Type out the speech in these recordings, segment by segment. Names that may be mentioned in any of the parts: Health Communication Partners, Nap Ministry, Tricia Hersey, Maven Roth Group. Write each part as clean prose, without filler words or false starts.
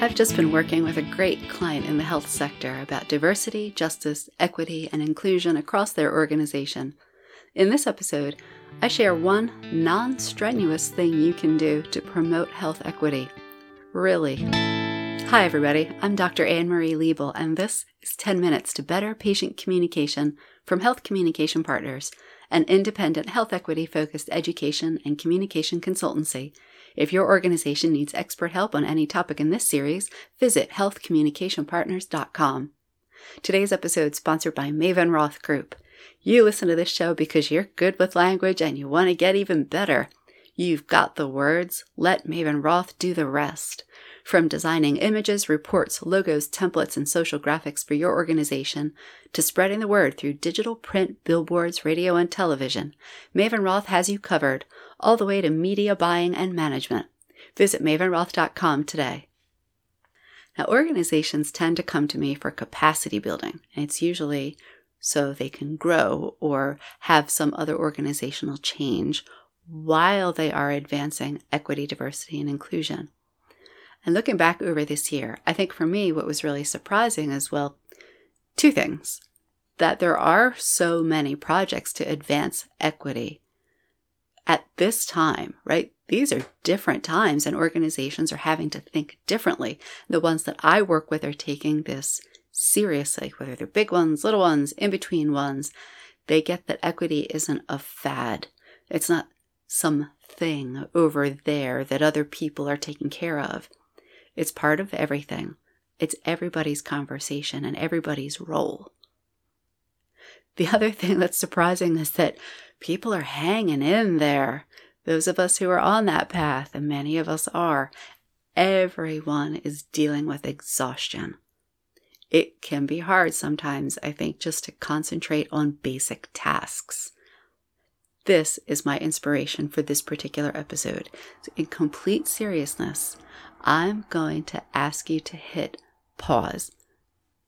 I've just been working with a great client in the health sector about diversity, justice, equity, and inclusion across their organization. In this episode, I share one non-strenuous thing you can do to promote health equity. Really. Hi everybody, I'm Dr. Anne-Marie Liebel, and this is 10 Minutes to Better Patient Communication from Health Communication Partners, an independent health equity-focused education and communication consultancy. If your organization needs expert help on any topic in this series, visit healthcommunicationpartners.com. Today's episode is sponsored by Maven Roth Group. You listen to this show because you're good with language and you want to get even better. You've got the words. Let Maven Roth do the rest. From designing images, reports, logos, templates, and social graphics for your organization, to spreading the word through digital, print, billboards, radio, and television, Maven Roth has you covered, all the way to media buying and management. Visit mavenroth.com today. Now, organizations tend to come to me for capacity building, and it's usually so they can grow or have some other organizational change while they are advancing equity, diversity, and inclusion. And looking back over this year, I think for me what was really surprising is, well, two things. That there are so many projects to advance equity at this time, right? These are different times and organizations are having to think differently. The ones that I work with are taking this seriously, whether they're big ones, little ones, in between ones. They get that equity isn't a fad. It's not something over there that other people are taking care of. It's part of everything. It's everybody's conversation and everybody's role. The other thing that's surprising is that people are hanging in there. Those of us who are on that path, and many of us are, everyone is dealing with exhaustion. It can be hard sometimes, I think, just to concentrate on basic tasks. This is my inspiration for this particular episode. In complete seriousness, I'm going to ask you to hit pause.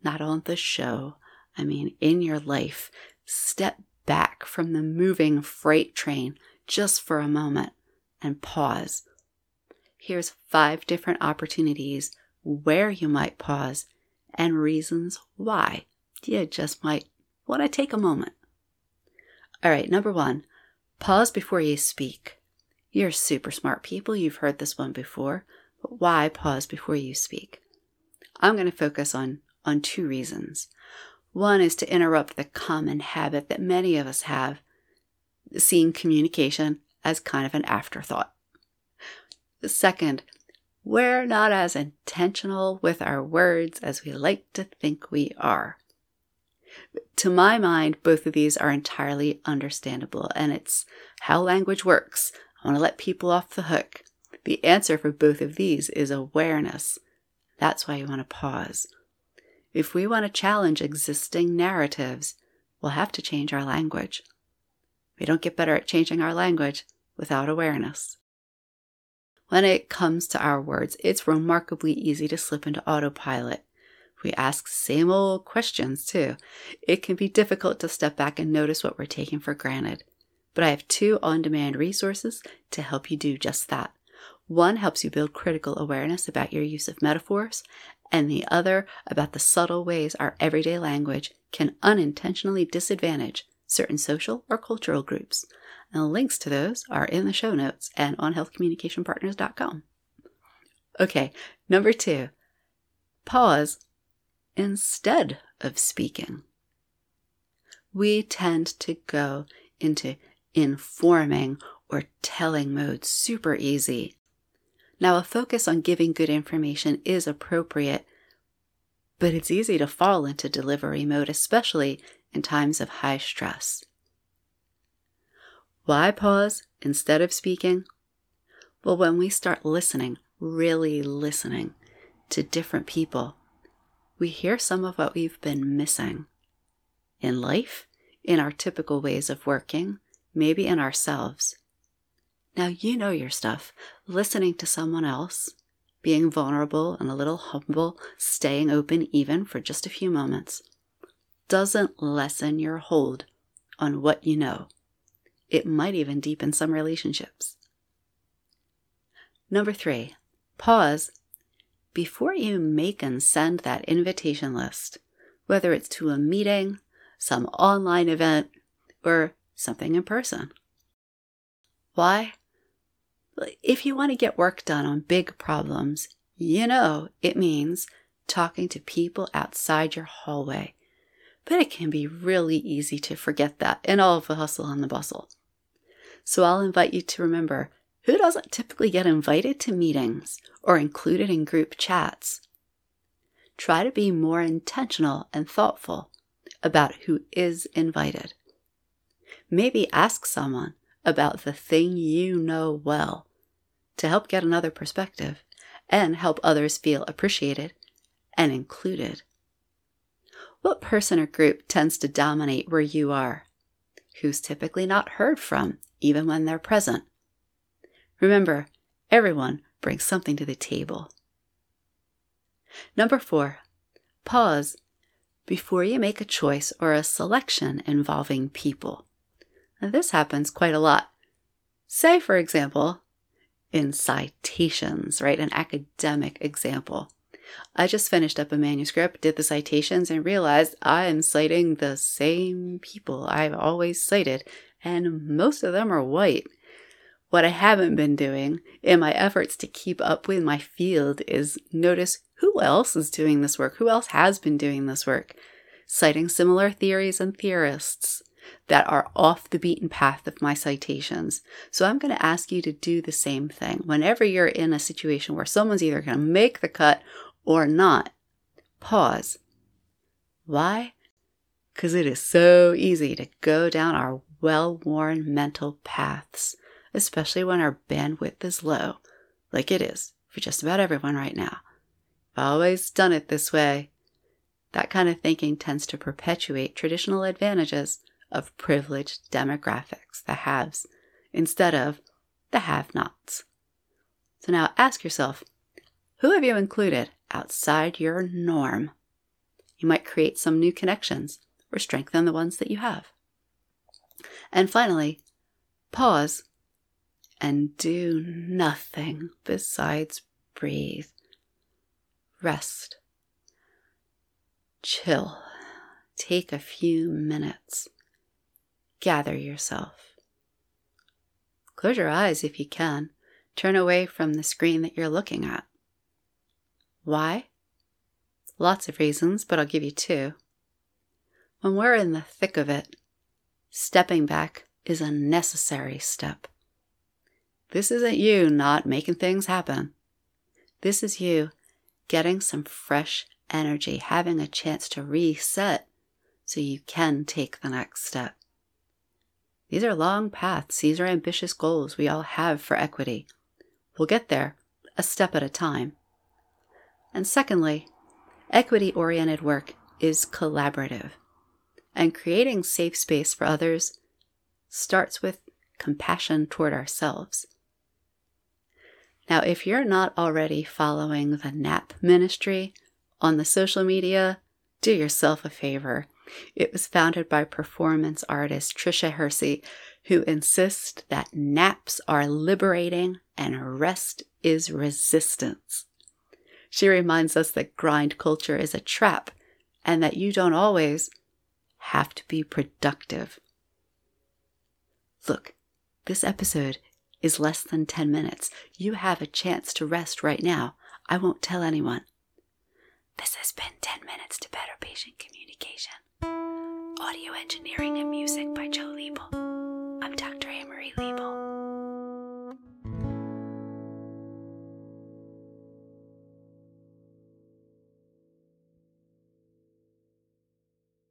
Not on the show, I mean in your life. Step back from the moving freight train just for a moment and pause. Here's 5 different opportunities where you might pause and reasons why you just might want to take a moment. All right, number 1, pause before you speak. You're super smart people. You've heard this one before. But why pause before you speak? I'm going to focus on 2 reasons. One is to interrupt the common habit that many of us have, seeing communication as kind of an afterthought. The second, we're not as intentional with our words as we like to think we are. To my mind, both of these are entirely understandable, and it's how language works. I want to let people off the hook. The answer for both of these is awareness. That's why you want to pause. If we want to challenge existing narratives, we'll have to change our language. We don't get better at changing our language without awareness. When it comes to our words, it's remarkably easy to slip into autopilot. We ask same old questions too. It can be difficult to step back and notice what we're taking for granted. But I have 2 on-demand resources to help you do just that. One helps you build critical awareness about your use of metaphors, and the other about the subtle ways our everyday language can unintentionally disadvantage certain social or cultural groups. And the links to those are in the show notes and on healthcommunicationpartners.com. Okay, number 2, pause instead of speaking. We tend to go into informing or telling mode super easy. Now, a focus on giving good information is appropriate, but it's easy to fall into delivery mode, especially in times of high stress. Why pause instead of speaking? Well, when we start listening, really listening to different people, we hear some of what we've been missing in life, in our typical ways of working, maybe in ourselves. Now, you know your stuff. Listening to someone else, being vulnerable and a little humble, staying open even for just a few moments, doesn't lessen your hold on what you know. It might even deepen some relationships. Number 3, pause before you make and send that invitation list, whether it's to a meeting, some online event, or something in person. Why? If you want to get work done on big problems, you know it means talking to people outside your hallway. But it can be really easy to forget that in all of the hustle and the bustle. So I'll invite you to remember, who doesn't typically get invited to meetings or included in group chats? Try to be more intentional and thoughtful about who is invited. Maybe ask someone about the thing you know well to help get another perspective and help others feel appreciated and included. What person or group tends to dominate where you are? Who's typically not heard from, even when they're present? Remember, everyone brings something to the table. Number 4, pause before you make a choice or a selection involving people. Now, this happens quite a lot. Say, for example, in citations, right? An academic example. I just finished up a manuscript, did the citations, and realized I am citing the same people I've always cited, and most of them are white. What I haven't been doing in my efforts to keep up with my field is notice who else is doing this work, who else has been doing this work, citing similar theories and theorists that are off the beaten path of my citations. So I'm going to ask you to do the same thing. Whenever you're in a situation where someone's either going to make the cut or not, pause. Why? Because it is so easy to go down our well-worn mental paths, especially when our bandwidth is low, like it is for just about everyone right now. I've always done it this way. That kind of thinking tends to perpetuate traditional advantages of privileged demographics, the haves, instead of the have-nots. So now ask yourself, who have you included outside your norm? You might create some new connections or strengthen the ones that you have. And finally, pause and do nothing besides breathe. Rest. Chill. Take a few minutes. Gather yourself. Close your eyes if you can. Turn away from the screen that you're looking at. Why? Lots of reasons, but I'll give you 2. When we're in the thick of it, stepping back is a necessary step. This isn't you not making things happen. This is you getting some fresh energy, having a chance to reset so you can take the next step. These are long paths. These are ambitious goals we all have for equity. We'll get there a step at a time. And secondly, equity-oriented work is collaborative. And creating safe space for others starts with compassion toward ourselves. Now, if you're not already following the Nap Ministry on the social media, do yourself a favor. It was founded by performance artist Tricia Hersey, who insists that naps are liberating and rest is resistance. She reminds us that grind culture is a trap and that you don't always have to be productive. Look, this episode is less than 10 minutes. You have a chance to rest right now. I won't tell anyone. This has been 10 Minutes to Better Patient Communication. Audio engineering and music by Joe Liebel. I'm Dr. Amory Liebel.